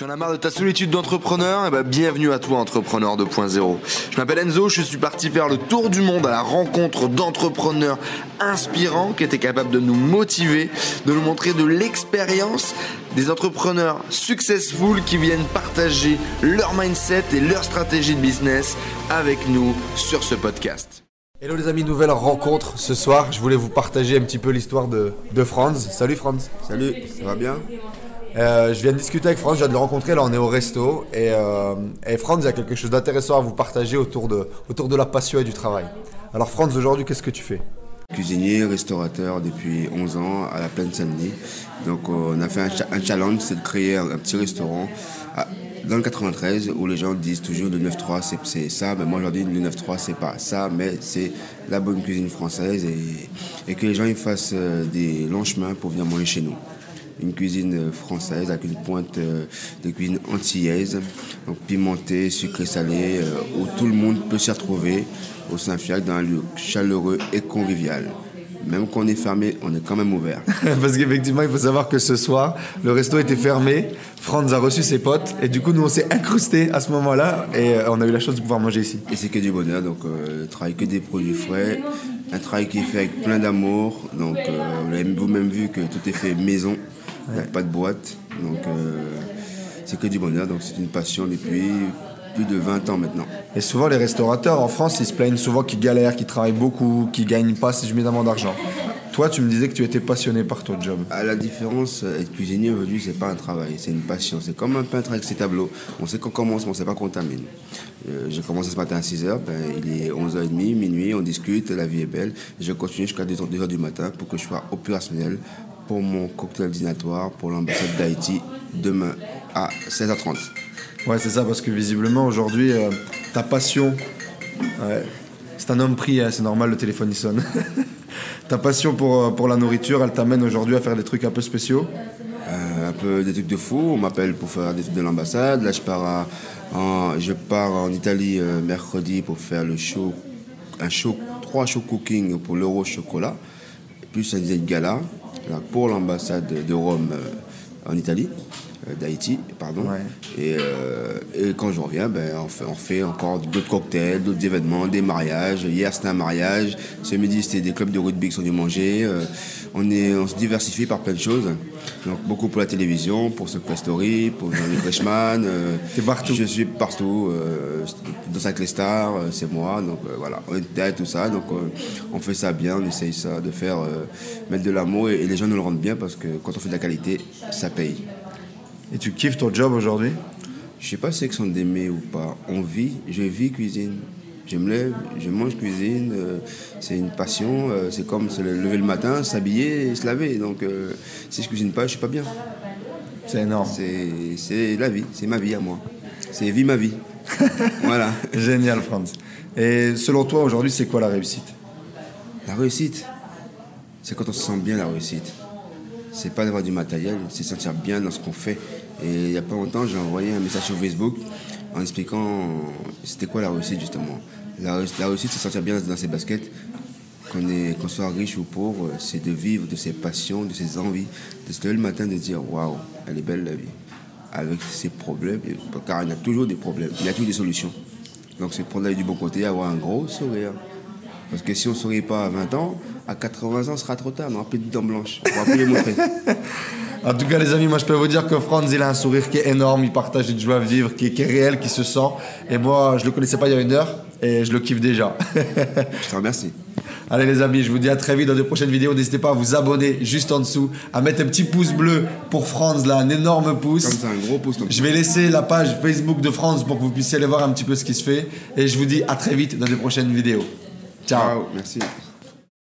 Tu en as marre de ta solitude d'entrepreneur? Eh ben, bienvenue à toi, Entrepreneur 2.0. Je m'appelle Enzo, je suis parti faire le tour du monde à la rencontre d'entrepreneurs inspirants qui étaient capables de nous motiver, de nous montrer de l'expérience, des entrepreneurs successful qui viennent partager leur mindset et leur stratégie de business avec nous sur ce podcast. Hello les amis, nouvelle rencontre ce soir. Je voulais vous partager un petit peu l'histoire de Franz. Salut Franz. Salut, ça va bien? Je viens de discuter avec Franz, je viens de le rencontrer, là on est au resto et Franz, il y a quelque chose d'intéressant à vous partager autour de la passion et du travail. Alors Franz, aujourd'hui, qu'est-ce que tu fais? Cuisinier, restaurateur depuis 11 ans à la plaine Saint-Denis. Donc on a fait un challenge, c'est de créer un petit restaurant dans le 93 où les gens disent toujours le 9-3 c'est ça, mais moi je leur dis le 9-3 c'est pas ça, mais c'est la bonne cuisine française et que les gens ils fassent des longs chemins pour venir manger chez nous. Une cuisine française avec une pointe de cuisine antillaise, donc pimentée, sucrée, salée, où tout le monde peut s'y retrouver au Saint-Fiacre dans un lieu chaleureux et convivial. Même quand on est fermé, on est quand même ouvert. Parce qu'effectivement, il faut savoir que ce soir, le resto était fermé, Franz a reçu ses potes, et du coup, nous, on s'est incrustés à ce moment-là, et on a eu la chance de pouvoir manger ici. Et c'est que du bonheur, donc travaille que des produits frais, un travail qui est fait avec plein d'amour, donc vous avez vous-même vu que tout est fait maison. Il n'y a pas de boîte, donc c'est que du bonheur, donc c'est une passion depuis plus de 20 ans maintenant. Et souvent les restaurateurs en France, ils se plaignent souvent qu'ils galèrent, qu'ils travaillent beaucoup, qu'ils ne gagnent pas suffisamment d'argent. Toi, tu me disais que tu étais passionné par ton job. À la différence, être cuisinier aujourd'hui, c'est pas un travail, c'est une passion. C'est comme un peintre avec ses tableaux. On sait qu'on commence, mais on sait pas qu'on termine. J'ai commencé ce matin à 6h, il est 11h30, minuit, on discute, la vie est belle. Je continue jusqu'à 2h du matin pour que je sois opérationnel pour mon cocktail dînatoire pour l'ambassade d'Haïti demain à 16h30. Ouais, c'est ça, parce que visiblement aujourd'hui, ta passion, c'est un homme pris, hein, c'est normal, le téléphone il sonne. Ta passion pour la nourriture, elle t'amène aujourd'hui à faire des trucs un peu spéciaux? Un peu des trucs de fou, on m'appelle pour faire des trucs de l'ambassade. Là, je pars en Italie mercredi pour faire le show, trois show cooking pour l'Euro Chocolat, plus un dîner de gala. Pour l'ambassade de Rome en Italie, d'Haïti, pardon. Ouais. Et quand je reviens, on fait encore d'autres cocktails, d'autres événements, des mariages. Hier, c'était un mariage. Ce midi, c'était des clubs de rugby qui sont venus manger. On se diversifie par plein de choses. Donc, beaucoup pour la télévision, pour Super Story, pour Johnny Freshman. T'es partout. Je suis partout. Dans avec les stars, c'est moi. Donc, voilà. On est derrière tout ça. Donc, on fait ça bien. On essaye ça, de faire mettre de l'amour. Et les gens nous le rendent bien parce que quand on fait de la qualité, ça paye. Et tu kiffes ton job aujourd'hui? Je sais pas si c'est que sont d'aimer ou pas. On vit, je vis cuisine. Je me lève, je mange cuisine. C'est une passion. C'est comme se lever le matin, s'habiller et se laver. Donc si je cuisine pas, je suis pas bien. C'est énorme. C'est la vie, c'est ma vie à moi. C'est vie ma vie. Voilà. Génial Franz. Et selon toi aujourd'hui, c'est quoi la réussite? La réussite, c'est quand on se sent bien la réussite. C'est pas d'avoir du matériel, c'est sentir bien dans ce qu'on fait. Et il y a pas longtemps, j'ai envoyé un message sur Facebook en expliquant c'était quoi la réussite justement. La réussite, c'est sentir bien dans ses baskets. Qu'on soit riche ou pauvre, c'est de vivre de ses passions, de ses envies, de se lever le matin, de dire waouh, elle est belle la vie. Avec ses problèmes, car il y a toujours des problèmes, il y a toujours des solutions. Donc c'est prendre la vie du bon côté, avoir un gros sourire. Parce que si on ne sourit pas à 20 ans, à 80 ans, ce sera trop tard. On n'aura plus de dents blanches. On ne pourra plus les montrer. En tout cas, les amis, moi, je peux vous dire que Franz, il a un sourire qui est énorme. Il partage une joie à vivre qui est réelle, qui se sent. Et moi, je ne le connaissais pas il y a une heure et je le kiffe déjà. Je te remercie. Allez, les amis, je vous dis à très vite dans de prochaines vidéos. N'hésitez pas à vous abonner juste en dessous, à mettre un petit pouce bleu pour Franz, là, un énorme pouce. Comme ça, un gros pouce. Je vais laisser la page Facebook de Franz pour que vous puissiez aller voir un petit peu ce qui se fait. Et je vous dis à très vite dans de prochaines vidéos. Ciao, merci.